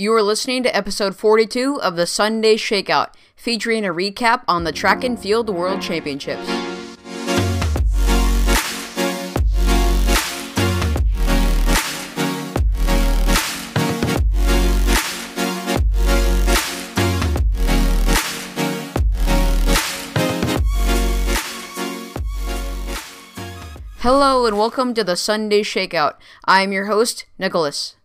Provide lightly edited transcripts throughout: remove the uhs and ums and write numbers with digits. You are listening to episode 42 of the Sunday Shakeout, featuring a recap on the Track and Field World Championships. Hello and welcome to the Sunday Shakeout. I'm your host, Nicholas.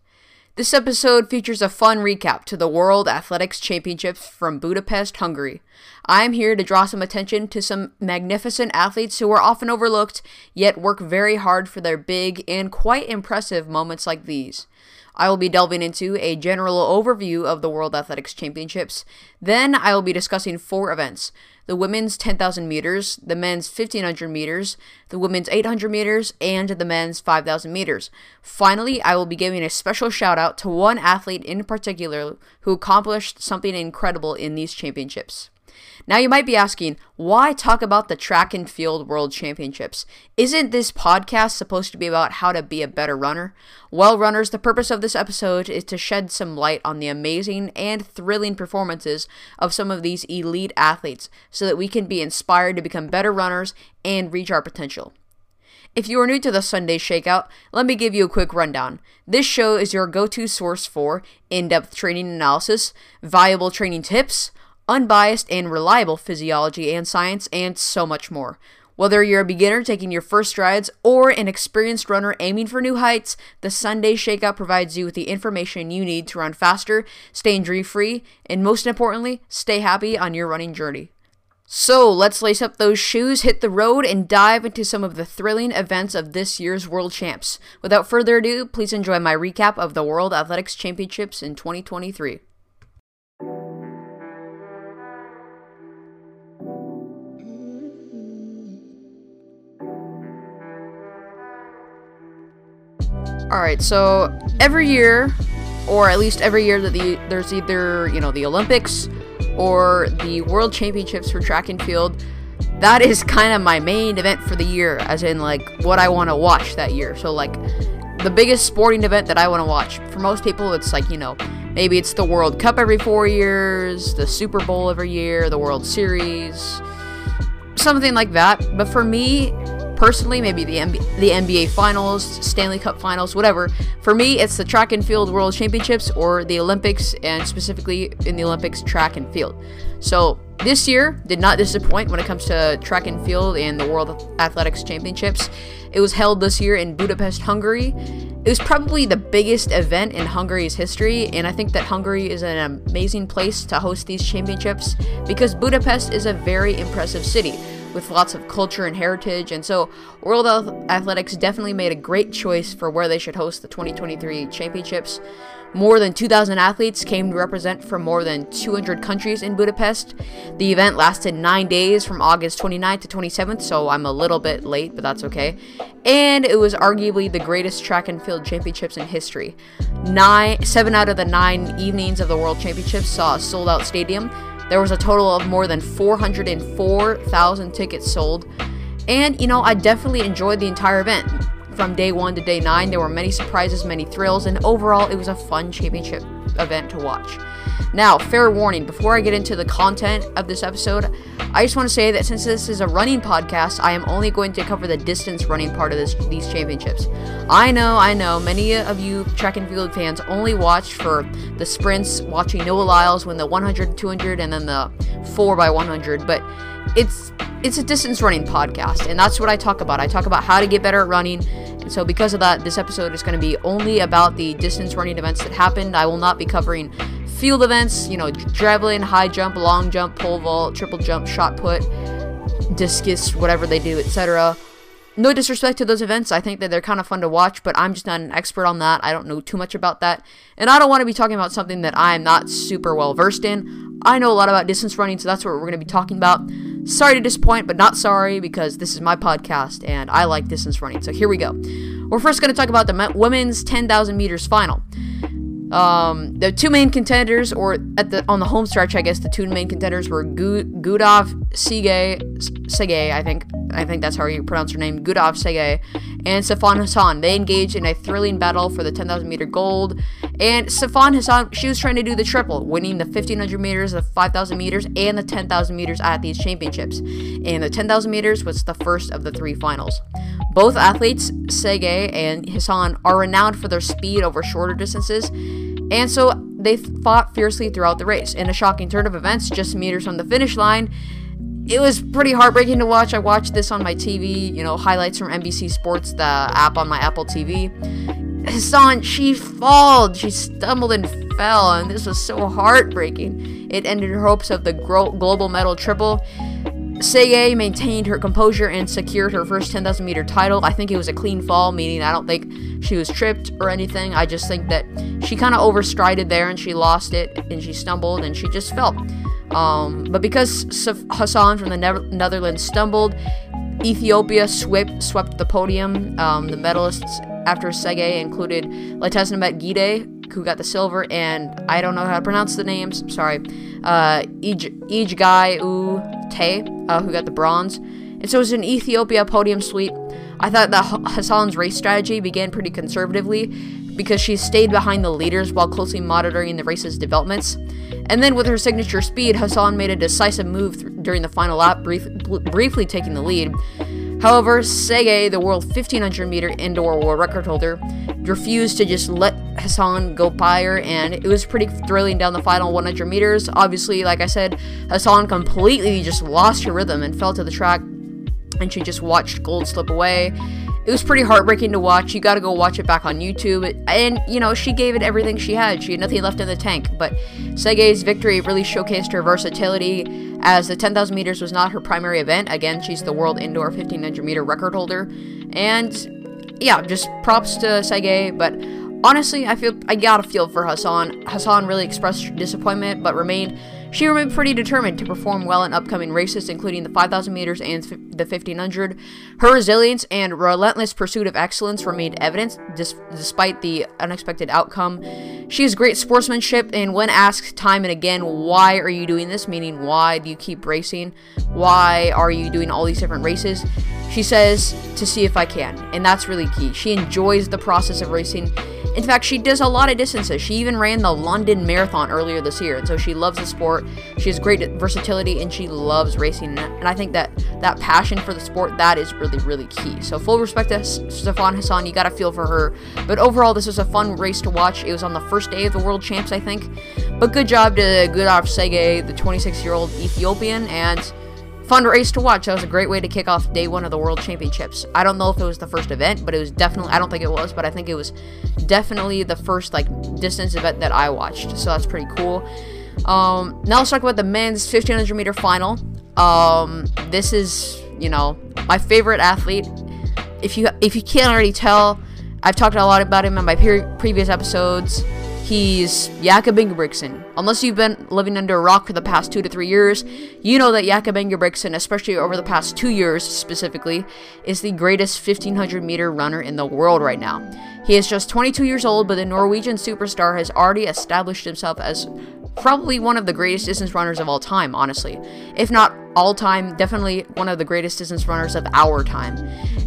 This episode features a fun recap to the World Athletics Championships from Budapest, Hungary. I'm here to draw some attention to some magnificent athletes who are often overlooked, yet work very hard for their big and quite impressive moments like these. I will be delving into a general overview of the World Athletics Championships. Then I will be discussing four events: the women's 10,000 meters, the men's 1,500 meters, the women's 800 meters, and the men's 5,000 meters. Finally, I will be giving a special shout out to one athlete in particular who accomplished something incredible in these championships. Now you might be asking, why talk about the Track and Field World Championships? Isn't this podcast supposed to be about how to be a better runner? Well, runners, the purpose of this episode is to shed some light on the amazing and thrilling performances of some of these elite athletes so that we can be inspired to become better runners and reach our potential. If you are new to the Sunday Shakeout, let me give you a quick rundown. This show is your go-to source for in-depth training analysis, valuable training tips, unbiased and reliable physiology and science, and so much more. Whether you're a beginner taking your first strides or an experienced runner aiming for new heights, the Sunday Shakeout provides you with the information you need to run faster, stay injury-free, and most importantly, stay happy on your running journey. So let's lace up those shoes, hit the road, and dive into some of the thrilling events of this year's World Champs. Without further ado, please enjoy my recap of the World Athletics Championships in 2023. Alright, so every year, or at least every year that there's either, the Olympics or the World Championships for track and field, that is kind of my main event for the year, as in, what I want to watch that year. So, the biggest sporting event that I want to watch. For most people, it's maybe it's the World Cup every 4 years, the Super Bowl every year, the World Series, something like that. But for me, personally, maybe the NBA Finals, Stanley Cup Finals, whatever. For me, it's the Track and Field World Championships or the Olympics, and specifically in the Olympics, track and field. So this year did not disappoint when it comes to track and field and the World Athletics Championships. It was held this year in Budapest, Hungary. It was probably the biggest event in Hungary's history, and I think that Hungary is an amazing place to host these championships because Budapest is a very impressive city with lots of culture and heritage, and so World Athletics definitely made a great choice for where they should host the 2023 championships. More than 2,000 athletes came to represent from more than 200 countries in Budapest. The event lasted 9 days from August 29th to 27th, so I'm a little bit late, but that's okay. And it was arguably the greatest track and field championships in history. 7 out of the 9 evenings of the World Championships saw a sold-out stadium. There was a total of more than 404,000 tickets sold. And, I definitely enjoyed the entire event. From day 1 to day 9, there were many surprises, many thrills, and overall, it was a fun championship event to watch. Now, fair warning, before I get into the content of this episode, I just want to say that since this is a running podcast, I am only going to cover the distance running part of these championships. I know, many of you track and field fans only watch for the sprints, watching Noah Lyles win the 100, 200, and then the 4x100, but it's a distance running podcast, and that's what I talk about. I talk about how to get better at running, and so because of that, this episode is going to be only about the distance running events that happened. I will not be covering field events, javelin, high jump, long jump, pole vault, triple jump, shot put, discus, whatever they do, etc. No disrespect to those events. I think that they're kind of fun to watch, but I'm just not an expert on that. I don't know too much about that, and I don't want to be talking about something that I'm not super well versed in. I know a lot about distance running, so that's what we're going to be talking about. Sorry to disappoint, but not sorry, because this is my podcast, and I like distance running. So here we go. We're first going to talk about the women's 10,000 meters final. The two main contenders, or on the home stretch, I guess, the two main contenders were Gudaf Tsegay, I think that's how you pronounce her name, Gudaf Tsegay, and Sifan Hassan. They engaged in a thrilling battle for the 10,000 meter gold, and Sifan Hassan, she was trying to do the triple, winning the 1,500 meters, the 5,000 meters, and the 10,000 meters at these championships, and the 10,000 meters was the first of the three finals. Both athletes, Tsegay and Hassan, are renowned for their speed over shorter distances, and so they fought fiercely throughout the race. In a shocking turn of events, just meters from the finish line, it was pretty heartbreaking to watch. I watched this on my TV, highlights from NBC Sports, the app on my Apple TV. Hassan, she stumbled and fell, and this was so heartbreaking. It ended her hopes of the global medal triple. Tsegay maintained her composure and secured her first 10,000 meter title. I think it was a clean fall, meaning I don't think she was tripped or anything. I just think that she kind of overstrided there, and she lost it, and she stumbled, and she just fell. But because Hassan from the Netherlands stumbled, Ethiopia swept the podium. The medalists after Tsegay included Letesenbet Gidey, who got the silver, and I don't know how to pronounce the names, sorry, Igai Ute, who got the bronze. And so it was an Ethiopia podium sweep. I thought that Hassan's race strategy began pretty conservatively, because she stayed behind the leaders while closely monitoring the race's developments. And then with her signature speed, Hassan made a decisive move during the final lap, briefly taking the lead. However, Tsegay, the world 1500 meter indoor world record holder, refused to just let Hassan go by her, and it was pretty thrilling down the final 100 meters. Obviously, like I said, Hassan completely just lost her rhythm and fell to the track, and she just watched gold slip away. It was pretty heartbreaking to watch. You gotta go watch it back on YouTube. And, she gave it everything she had. She had nothing left in the tank. But Tsegay's victory really showcased her versatility, as the 10,000 meters was not her primary event. Again, she's the world indoor 1,500 meter record holder. And, yeah, just props to Tsegay. But honestly, I gotta feel for Hassan. Hassan really expressed disappointment, but she remained pretty determined to perform well in upcoming races, including the 5,000 meters and the 1,500. Her resilience and relentless pursuit of excellence remained evident despite the unexpected outcome. She has great sportsmanship, and when asked time and again, why are you doing this? Meaning, why do you keep racing? Why are you doing all these different races? She says, to see if I can, and that's really key. She enjoys the process of racing. In fact, she does a lot of distances. She even ran the London Marathon earlier this year, and so she loves the sport. She has great versatility, and she loves racing, and I think that passion for the sport, that is really, really key. So full respect to Sifan Hassan. You gotta feel for her. But overall, this was a fun race to watch. It was on the first day of the World Champs, I think. But good job to Gudaf Tsegay, the 26-year-old Ethiopian, and fun race to watch. That was a great way to kick off day one of the World Championships. I don't know if it was the first event, but it was definitely, I don't think it was, but I think it was definitely the first, distance event that I watched. So that's pretty cool. Now let's talk about the men's 1,500 meter final. This is, my favorite athlete. If you can't already tell, I've talked a lot about him in my previous episodes. He's Jakob Ingebrigtsen. Unless you've been living under a rock for the past 2 to 3 years, you know that Jakob Ingebrigtsen, especially over the past 2 years specifically, is the greatest 1,500 meter runner in the world right now. He is just 22 years old, but the Norwegian superstar has already established himself as probably one of the greatest distance runners of all time, honestly. If not all time, definitely one of the greatest distance runners of our time.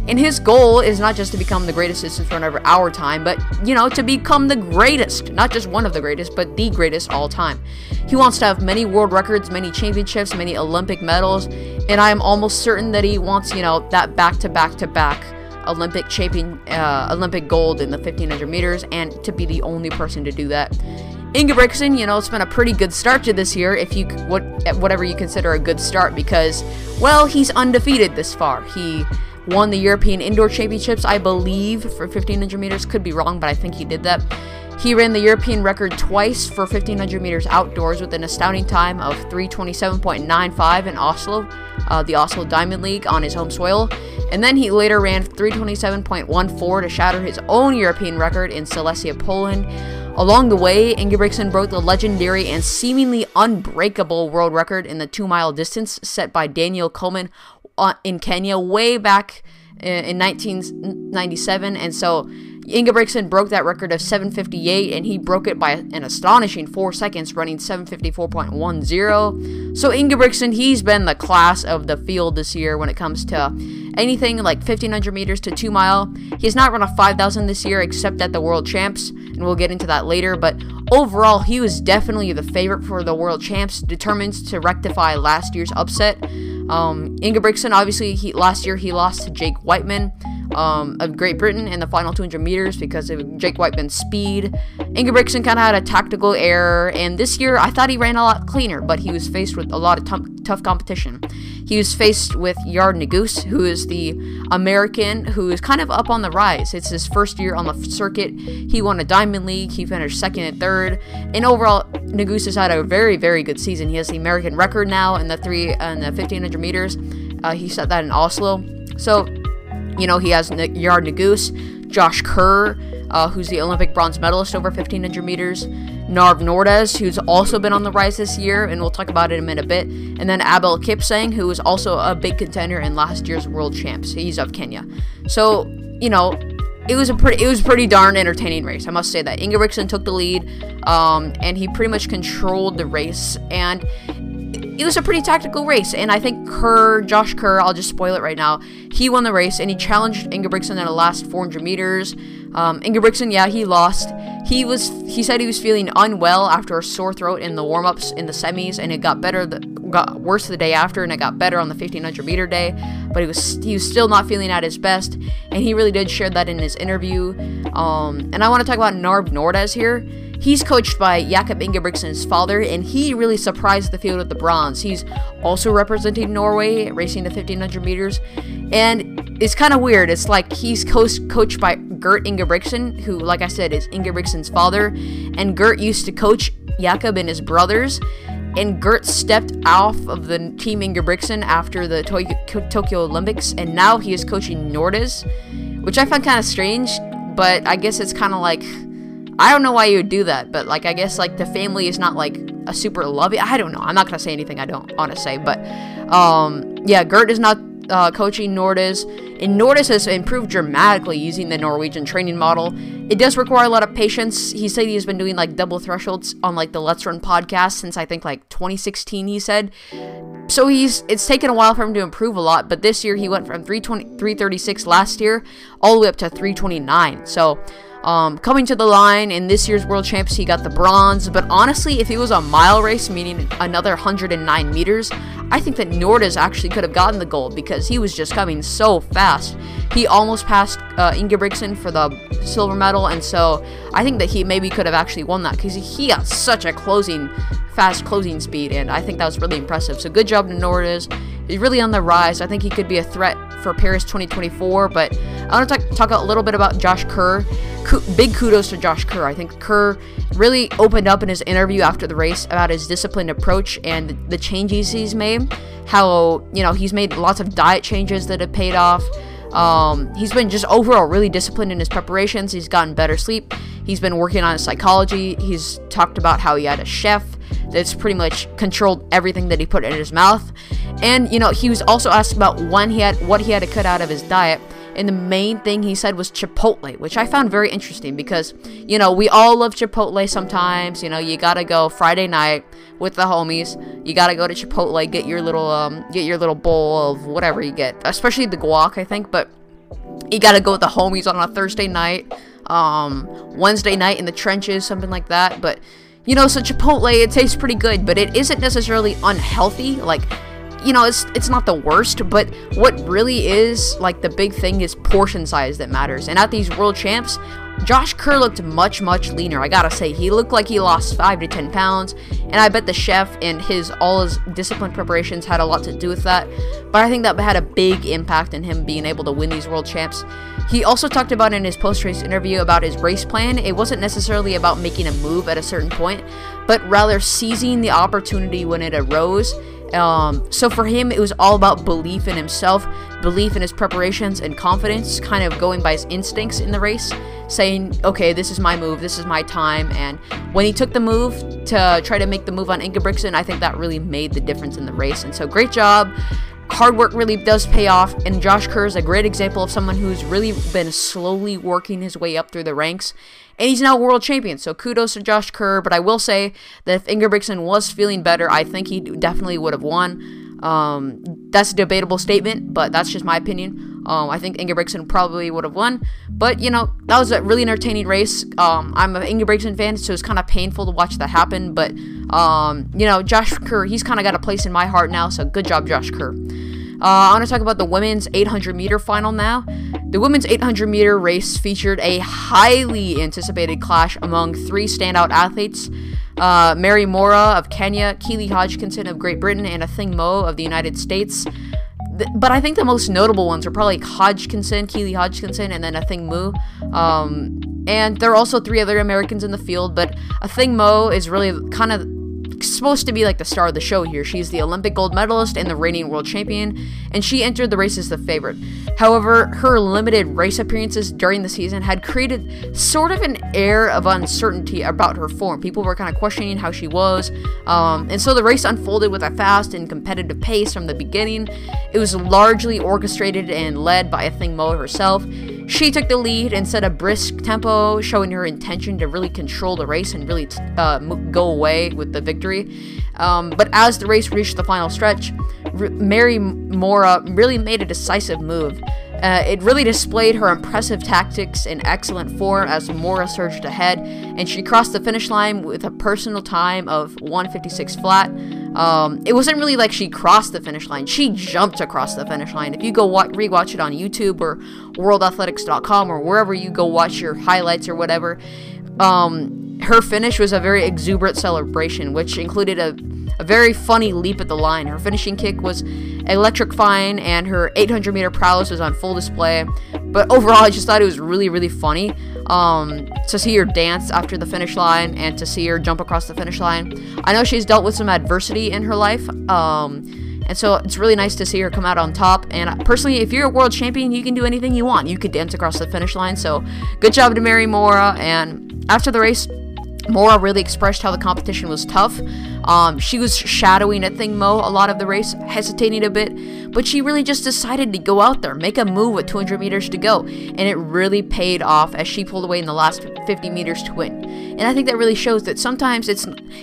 And his goal is not just to become the greatest distance runner of our time, but, to become the greatest. Not just one of the greatest, but the greatest all time. He wants to have many world records, many championships, many Olympic medals, and I am almost certain that he wants, that back-to-back-to-back Olympic champion, Olympic gold in the 1,500 meters, and to be the only person to do that. Ingebrigtsen, it's been a pretty good start to this year, whatever you consider a good start, because, well, he's undefeated this far. He won the European Indoor Championships, I believe, for 1,500 meters. Could be wrong, but I think he did that. He ran the European record twice for 1,500 meters outdoors with an astounding time of 3:27.95 in Oslo, the Oslo Diamond League on his home soil. And then he later ran 3:27.14 to shatter his own European record in Silesia, Poland. Along the way, Ingebrigtsen broke the legendary and seemingly unbreakable world record in the 2-mile distance set by Daniel Coleman in Kenya way back in 1997. And so Ingebrigtsen broke that record of 7:58, and he broke it by an astonishing 4 seconds, running 7:54.10. So Ingebrigtsen, he's been the class of the field this year when it comes to anything like 1,500 meters to 2 mile. He has not run a 5,000 this year except at the World Champs, and we'll get into that later, but overall, he was definitely the favorite for the World Champs, determined to rectify last year's upset. Ingebrigtsen, obviously, last year he lost to Jake Wightman of Great Britain in the final 200 meters because of Jake Wightman's speed. Ingebrigtsen kind of had a tactical error, and this year I thought he ran a lot cleaner, but he was faced with a lot of tough competition. He was faced with Yared Nuguse, who is the American who is kind of up on the rise. It's his first year on the circuit. He won a Diamond League. He finished second and third. And overall, Nuguse has had a very, very good season. He has the American record now in the 1,500 meters. He set that in Oslo. So, you know, he has Yared Nuguse, Josh Kerr, who's the Olympic bronze medalist over 1,500 meters, Narve Nordås, who's also been on the rise this year, and we'll talk about it in a bit, and then Abel Kipsang, who was also a big contender in last year's World Champs. He's of Kenya. So, you know, it was a pretty darn entertaining race, I must say that. Ingebrigtsen took the lead, and he pretty much controlled the race, and it was a pretty tactical race, and I think Josh Kerr, I'll just spoil it right now, he won the race, and he challenged Ingebrigtsen in the last 400 meters. Ingebrigtsen, yeah, he lost. He said he was feeling unwell after a sore throat in the warm-ups in the semis, and it got worse the day after, and it got better on the 1,500 meter day, but he was still not feeling at his best, and he really did share that in his interview. And I want to talk about Narve Nordås here. He's coached by Jakob Ingebrigtsen's father, and he really surprised the field with the bronze. He's also representing Norway, racing the 1,500 meters, and it's kind of weird. It's like he's coached by Gert Ingebrigtsen, who, like I said, is Ingebrigtsen's father, and Gert used to coach Jakob and his brothers, and Gert stepped off of the team Ingebrigtsen after the Tokyo Olympics, and now he is coaching Nordås, which I find kind of strange, but I guess it's kind of like, I don't know why you would do that, but, like, I guess, like, the family is not, like, a super loving, I don't know, I'm not gonna say anything I don't want to say, but, yeah, Gert is not coaching Nordås, and Nordås has improved dramatically using the Norwegian training model. It does require a lot of patience. He said he's been doing, like, double thresholds on, like, the Let's Run podcast since, I think, like, 2016, he said. So it's taken a while for him to improve a lot, but this year he went from 336 last year all the way up to 329, so coming to the line in this year's World Champs, he got the bronze, but honestly, if it was a mile race, meaning another 109 meters, I think that Nordås actually could have gotten the gold because he was just coming so fast. He almost passed Ingebrigtsen for the silver medal, and so I think that he maybe could have actually won that because he got such a fast closing speed, and I think that was really impressive. So good job to Nordås. He's really on the rise. I think he could be a threat for Paris 2024, but I want to talk a little bit about Josh Kerr. Big kudos to Josh Kerr. I think Kerr really opened up in his interview after the race about his disciplined approach and the changes he's made, how, you know, he's made lots of diet changes that have paid off. He's been just overall really disciplined in his preparations. He's gotten better sleep. He's been working on his psychology. He's talked about how he had a chef that's pretty much controlled everything that he put in his mouth. And, you know, he was also asked about what he had to cut out of his diet. And the main thing he said was Chipotle, which I found very interesting because, you know, we all love Chipotle sometimes. You know, you gotta go Friday night with the homies. You gotta go to Chipotle, get your little bowl of whatever you get, especially the guac, I think. But you gotta go with the homies on a Thursday night, Wednesday night in the trenches, something like that. But, you know, so Chipotle, it tastes pretty good, but it isn't necessarily unhealthy, like, you know, it's not the worst, but what really is, like, the big thing is portion size that matters. And at these World Champs, Josh Kerr looked much, much leaner, I gotta say. He looked like he lost 5 to 10 pounds, and I bet the chef and all his discipline preparations had a lot to do with that, but I think that had a big impact in him being able to win these World Champs. He also talked about in his post-race interview about his race plan. It wasn't necessarily about making a move at a certain point, but rather seizing the opportunity when it arose. So for him, it was all about belief in himself, belief in his preparations, and confidence, kind of going by his instincts in the race, saying, okay, this is my move, this is my time. And when he took the move to try to make the move on Ingebrigtsen, I think that really made the difference in the race. And so great job. Hard work really does pay off, and Josh Kerr is a great example of someone who's really been slowly working his way up through the ranks. And he's now world champion, so kudos to Josh Kerr. But I will say that if Ingebrigtsen was feeling better, I think he definitely would have won. That's a debatable statement, but that's just my opinion. I think Ingebrigtsen probably would have won, but you know, that was a really entertaining race. I'm an Ingebrigtsen fan, so it's kind of painful to watch that happen, but you know, Josh Kerr, he's kind of got a place in my heart now, so good job, Josh Kerr. I want to talk about the women's 800 meter final now. The women's 800 meter race featured a highly anticipated clash among three standout athletes. Mary Moraa of Kenya, Keely Hodgkinson of Great Britain, and Athing Mu of the United States. But I think the most notable ones are probably Hodgkinson, Keely Hodgkinson, and then Athing Mu. And there are also three other Americans in the field, but Athing Mu is really kind of supposed to be like the star of the show here. She's the Olympic gold medalist and the reigning world champion, and she entered the race as the favorite. However, her limited race appearances during the season had created sort of an air of uncertainty about her form. People were kind of questioning how she was, and so the race unfolded with a fast and competitive pace from the beginning. It was largely orchestrated and led by Athing Mu herself. She took the lead and set a brisk tempo, showing her intention to really control the race and really go away with the victory. But as the race reached the final stretch, Mary Moraa really made a decisive move. It really displayed her impressive tactics and excellent form as Moraa surged ahead, and she crossed the finish line with a personal time of 1:56 flat. It wasn't really like she crossed the finish line, she jumped across the finish line. If you go rewatch it on YouTube or worldathletics.com or wherever you go watch your highlights or whatever, her finish was a very exuberant celebration, which included a very funny leap at the line. Her finishing kick was electrifying, and her 800 meter prowess was on full display. But overall, I just thought it was really, really funny to see her dance after the finish line and to see her jump across the finish line. I know she's dealt with some adversity in her life, and so it's really nice to see her come out on top. And personally, if you're a world champion, you can do anything you want. You could dance across the finish line. So good job to Mary Moraa. And after the race, Moraa really expressed how the competition was tough. She was shadowing Athing Mu a lot of the race, hesitating a bit, but she really just decided to go out there, make a move with 200 meters to go, and it really paid off as she pulled away in the last 50 meters to win. And I think that really shows that sometimes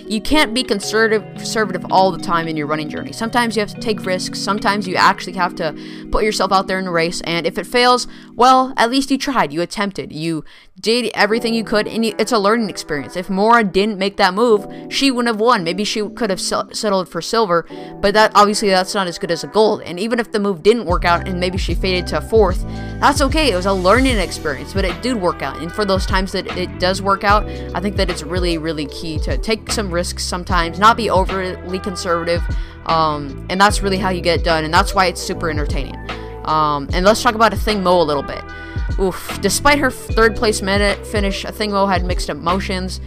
you can't be conservative all the time in your running journey. Sometimes you have to take risks, sometimes you actually have to put yourself out there in a race, and if it fails, well, at least you tried, you attempted, you did everything you could, and it's a learning experience. If Moraa didn't make that move, she wouldn't have won. Maybe she could have settled for silver, but that obviously that's not as good as a gold. And even if the move didn't work out and maybe she faded to fourth, that's okay. It was a learning experience, but it did work out. And for those times that it does work out, I think that it's really, really key to take some risks sometimes, not be overly conservative, and that's really how you get it done. And that's why it's super entertaining. And let's talk about Athing Mu a little bit. Oof. Despite her third place finish, Athing Mu had mixed emotions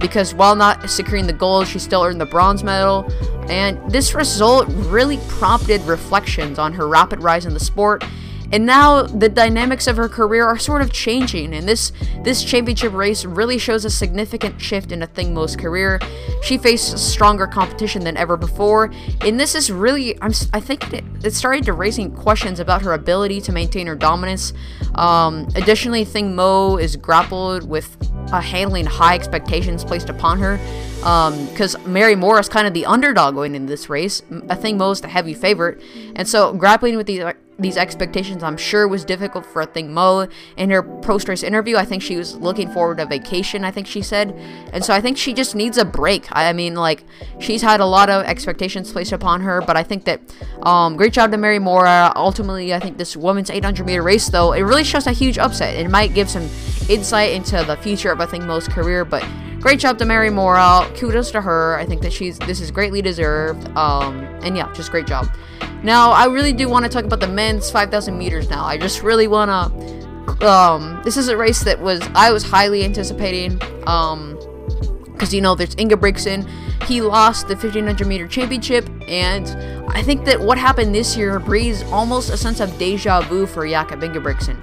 because while not securing the gold, she still earned the bronze medal. And this result really prompted reflections on her rapid rise in the sport. And now the dynamics of her career are sort of changing, and this championship race really shows a significant shift in Athing Mu's career. She faced stronger competition than ever before, and this is really, I think it started to raising questions about her ability to maintain her dominance. Additionally, Athing Mu is grappled with handling high expectations placed upon her, because Mary Moraa is kind of the underdog going into this race. Athing Mu is the heavy favorite, and so grappling with these expectations, I'm sure, was difficult for Athing Mu. In her post-race interview, I think she was looking forward to vacation, I think she said. And so I think she just needs a break. I mean, like, she's had a lot of expectations placed upon her, but I think that great job to Mary Moraa. Ultimately, I think this women's 800 meter race, though, it really shows a huge upset. It might give some insight into the future of Athing Mu's career, but great job to Mary Moraa. Kudos to her. I think that this is greatly deserved. And yeah, just great job. Now, I really do want to talk about the men's 5,000 meters now. I just really want to, this is a race that I was highly anticipating, because, you know, there's Ingebrigtsen. He lost the 1,500 meter championship, and I think that what happened this year breeds almost a sense of deja vu for Jakob Ingebrigtsen.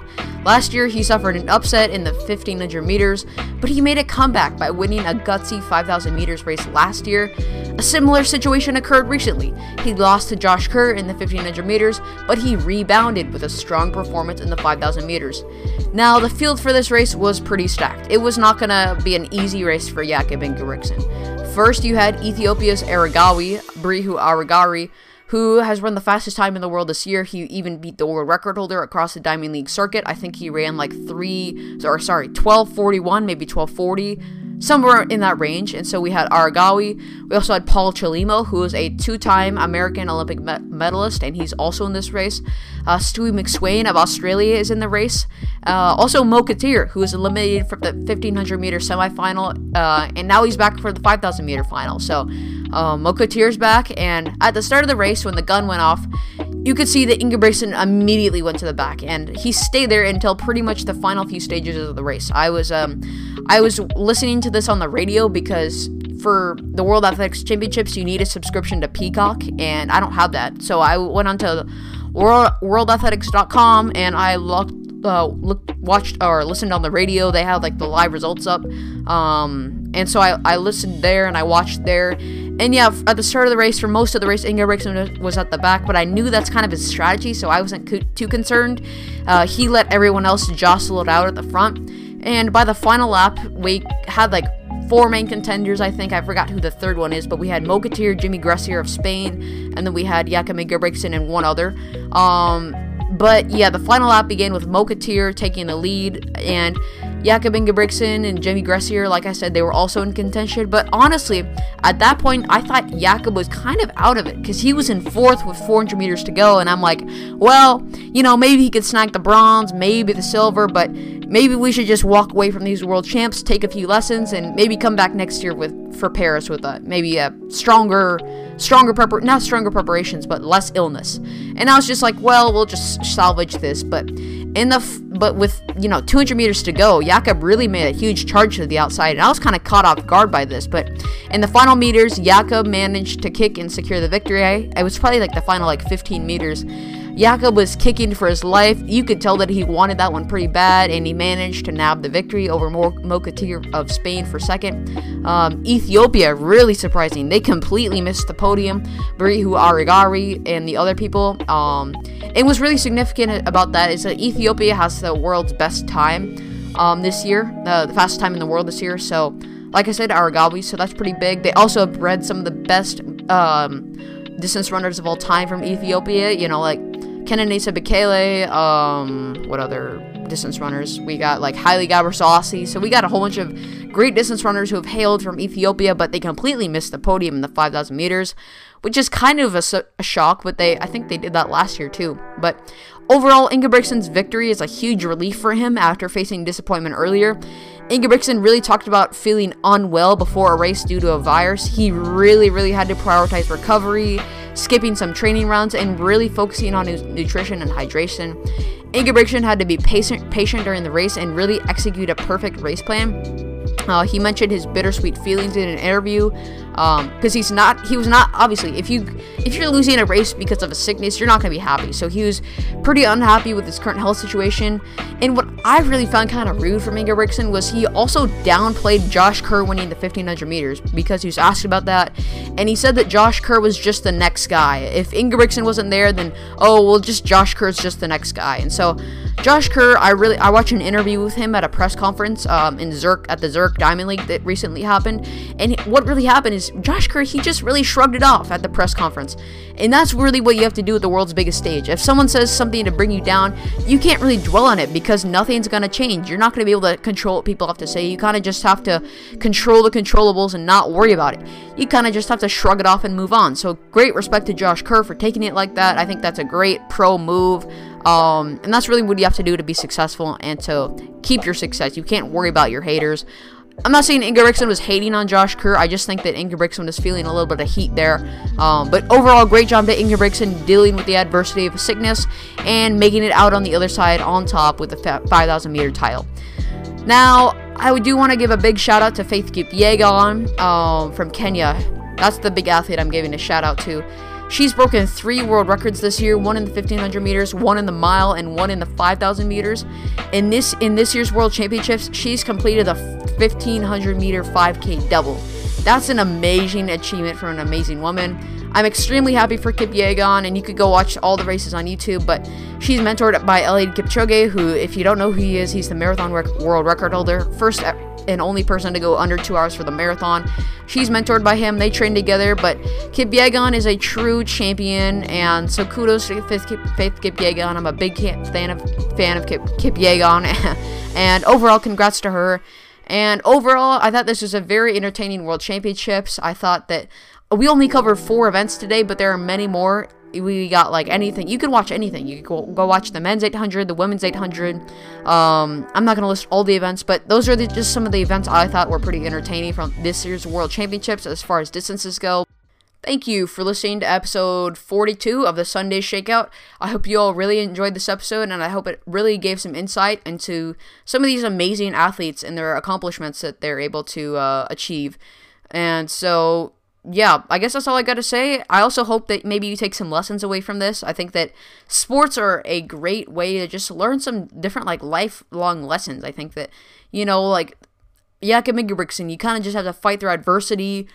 Last year, he suffered an upset in the 1,500 meters, but he made a comeback by winning a gutsy 5,000 meters race last year. A similar situation occurred recently. He lost to Josh Kerr in the 1,500 meters, but he rebounded with a strong performance in the 5,000 meters. Now, the field for this race was pretty stacked. It was not going to be an easy race for Jakob Ingebrigtsen. First, you had Ethiopia's Aregawi, Berihu Aregawi, who has run the fastest time in the world this year. He even beat the world record holder across the Diamond League circuit. I think he ran like 12:41, maybe 12:40, somewhere in that range. And so we had Aregawi. We also had Paul Chelimo, who is a two-time American Olympic medalist, and he's also in this race. Stewie McSwain of Australia is in the race. Also Mo Katir, who was eliminated from the 1500 meter semifinal, and now he's back for the 5000 meter final. So Mo Katir's back, and at the start of the race, when the gun went off, you could see that Ingebrigtsen immediately went to the back, and he stayed there until pretty much the final few stages of the race. I was listening to this on the radio because for the World Athletics Championships, you need a subscription to Peacock, and I don't have that. So I went onto worldathletics.com and I listened on the radio. They had like the live results up, and so I listened there and I watched there. And yeah, at the start of the race, for most of the race, Ingebrigtsen was at the back, but I knew that's kind of his strategy, so I wasn't too concerned. He let everyone else jostle it out at the front, and by the final lap, we had like four main contenders, I think. I forgot who the third one is, but we had Mo Katir, Jimmy Gressier of Spain, and then we had Jakob Ingebrigtsen and one other. But yeah, the final lap began with Mo Katir taking the lead, and Jakob Ingebrigtsen and Jimmy Gressier, like I said, they were also in contention. But honestly, at that point, I thought Jakob was kind of out of it, because he was in fourth with 400 meters to go, and I'm like, well, you know, maybe he could snag the bronze, maybe the silver, but maybe we should just walk away from these world champs, take a few lessons, and maybe come back next year for Paris with maybe a stronger preparations, but less illness. And I was just like, well, we'll just salvage this. But with 200 meters to go, Jakob really made a huge charge to the outside, and I was kind of caught off guard by this. But in the final meters, Jakob managed to kick and secure the victory. It was probably like the final 15 meters. Jakob was kicking for his life. You could tell that he wanted that one pretty bad, and he managed to nab the victory over Mo Katir of Spain for second. Ethiopia, really surprising. They completely missed the podium. Berihu Aregawi and the other people. And what's really significant about that is that Ethiopia has the world's best time this year, the fastest time in the world this year. So, like I said, Aregawi, so that's pretty big. They also bred some of the best distance runners of all time from Ethiopia, like Kenenisa Bekele, what other distance runners? We got Haile Gebrselassie. So we got a whole bunch of great distance runners who have hailed from Ethiopia, but they completely missed the podium in the 5,000 meters, which is kind of a shock, but I think they did that last year too. But overall, Ingebrigtsen's victory is a huge relief for him after facing disappointment earlier. Ingebrigtsen really talked about feeling unwell before a race due to a virus. He really, really had to prioritize recovery, skipping some training rounds, and really focusing on his nutrition and hydration. Ingebrigtsen had to be patient during the race and really execute a perfect race plan. He mentioned his bittersweet feelings in an interview, because he was not obviously, if you're losing a race because of a sickness, you're not going to be happy. So he was pretty unhappy with his current health situation. And what I really found kind of rude from Ingebrigtsen was he also downplayed Josh Kerr winning the 1500 meters because he was asked about that, and he said that Josh Kerr was just the next guy. If Ingebrigtsen wasn't there, then Josh Kerr's just the next guy. And so Josh Kerr, I watched an interview with him at a press conference in Zurich at the Zurich Diamond League that recently happened, and what really happened is Josh Kerr, he just really shrugged it off at the press conference, and that's really what you have to do at the world's biggest stage. If someone says something to bring you down, you can't really dwell on it because nothing's going to change. You're not going to be able to control what people have to say. You kind of just have to control the controllables and not worry about it. You kind of just have to shrug it off and move on. So great respect to Josh Kerr for taking it like that. I think that's a great pro move. And that's really what you have to do to be successful and to keep your success. You can't worry about your haters. I'm not saying Ingebrigtsen was hating on Josh Kerr. I just think that Ingebrigtsen was feeling a little bit of heat there. But overall, great job to Ingebrigtsen dealing with the adversity of sickness and making it out on the other side on top with the 5,000-meter title. Now, I do want to give a big shout-out to Faith Kipyegon from Kenya. That's the big athlete I'm giving a shout-out to. She's broken three world records this year, one in the 1500 meters, one in the mile, and one in the 5,000 meters. In this year's World Championships, she's completed a 1500 meter 5K double. That's an amazing achievement for an amazing woman. I'm extremely happy for Kipyegon, and you could go watch all the races on YouTube, but she's mentored by Eli Kipchoge, who, if you don't know who he is, he's the marathon world record holder, first and only person to go under 2 hours for the marathon. She's mentored by him. They train together, but Kipyegon is a true champion, and so kudos to Faith Kipyegon. I'm a big fan of Kipyegon, and overall, congrats to her. And overall, I thought this was a very entertaining World Championships. I thought that we only covered 4 events today, but there are many more. We got like anything. You can watch anything. You can go watch the men's 800, the women's 800. I'm not going to list all the events, but those are just some of the events I thought were pretty entertaining from this year's World Championships as far as distances go. Thank you for listening to episode 42 of the Sunday Shakeout. I hope you all really enjoyed this episode, and I hope it really gave some insight into some of these amazing athletes and their accomplishments that they're able to achieve. And so, yeah, I guess that's all I got to say. I also hope that maybe you take some lessons away from this. I think that sports are a great way to just learn some different, like, lifelong lessons. I think that, you know, like, Jakob Ingebrigtsen, you kind of just have to fight through adversity,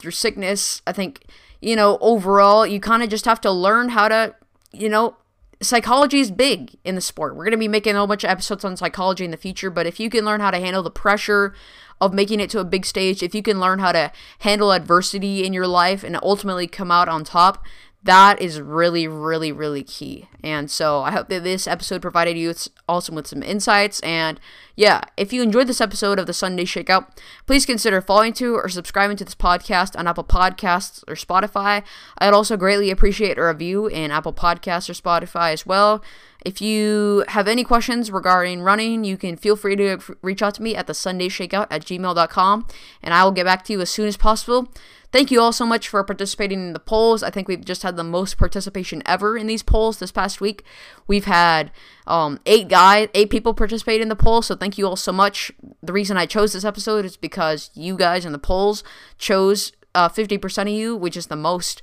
through sickness. I think, you know, overall, you kind of just have to learn how to, you know, psychology is big in the sport. We're going to be making a whole bunch of episodes on psychology in the future, but if you can learn how to handle the pressure of making it to a big stage, if you can learn how to handle adversity in your life and ultimately come out on top, that is really, really, really key. And so I hope that this episode provided you with some insights. And yeah, if you enjoyed this episode of the Sunday Shakeout, please consider following to or subscribing to this podcast on Apple Podcasts or Spotify. I'd also greatly appreciate a review in Apple Podcasts or Spotify as well. If you have any questions regarding running, you can feel free to reach out to me at thesundayshakeout@gmail.com, and I will get back to you as soon as possible. Thank you all so much for participating in the polls. I think we've just had the most participation ever in these polls this past week. We've had 8 people participate in the poll, so thank you all so much. The reason I chose this episode is because you guys in the polls chose 50% of you, which is the most,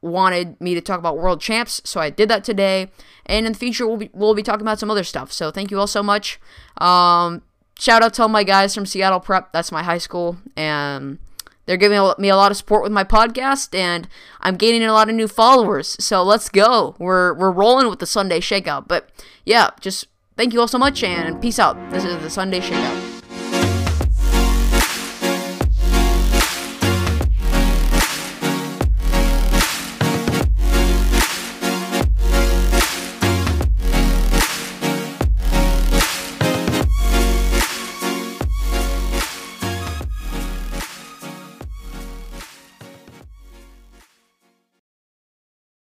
wanted me to talk about world champs, so I did that today, and in the future we'll be talking about some other stuff, so thank you all so much. Shout out to all my guys from Seattle Prep, that's my high school, and they're giving me a lot of support with my podcast, and I'm gaining a lot of new followers. So let's go. We're rolling with the Sunday Shakeout. But yeah, just thank you all so much, and peace out. This is the Sunday Shakeout.